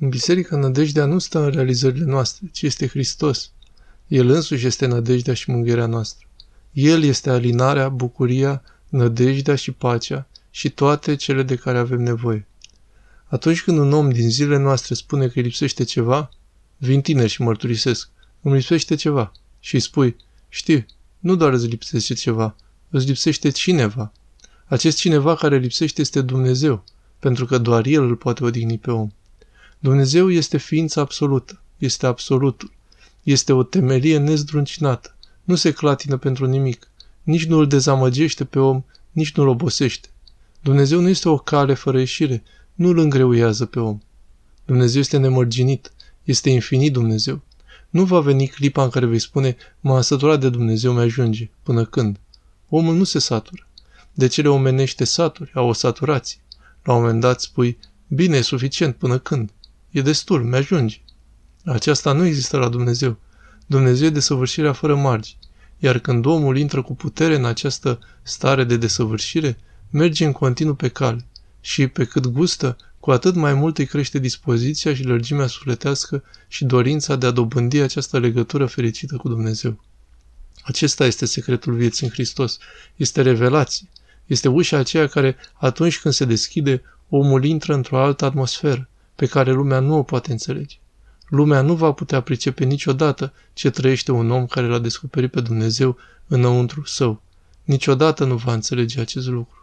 În biserică, nădejdea nu stă în realizările noastre, ci este Hristos. El însuși este nădejdea și mângâierea noastră. El este alinarea, bucuria, nădejdea și pacea și toate cele de care avem nevoie. Atunci când un om din zilele noastre spune că îi lipsește ceva, vin tineri și mărturisesc, îmi lipsește ceva. Și îi spui, știi, nu doar îți lipsește ceva, îți lipsește cineva. Acest cineva care lipsește este Dumnezeu, pentru că doar El îl poate odihni pe om. Dumnezeu este ființa absolută, este absolutul, este o temelie nezdruncinată, nu se clatină pentru nimic, nici nu îl dezamăgește pe om, nici nu îl obosește. Dumnezeu nu este o cale fără ieșire, nu îl îngreuiază pe om. Dumnezeu este nemărginit, este infinit Dumnezeu. Nu va veni clipa în care vei spune, m-am săturat de Dumnezeu, mi-ajunge, până când? Omul nu se satură. De cele omenește saturi, au o saturație. La un moment dat spui, bine, e suficient, până când? E destul, mi-ajunge. Aceasta nu există la Dumnezeu. Dumnezeu e desăvârșirea fără margini. Iar când omul intră cu putere în această stare de desăvârșire, merge în continuu pe cale. Și pe cât gustă, cu atât mai mult îi crește dispoziția și lărgimea sufletească și dorința de a dobândi această legătură fericită cu Dumnezeu. Acesta este secretul vieții în Hristos. Este revelație. Este ușa aceea care, atunci când se deschide, omul intră într-o altă atmosferă, pe care lumea nu o poate înțelege. Lumea nu va putea pricepe niciodată ce trăiește un om care l-a descoperit pe Dumnezeu înăuntru său. Niciodată nu va înțelege acest lucru.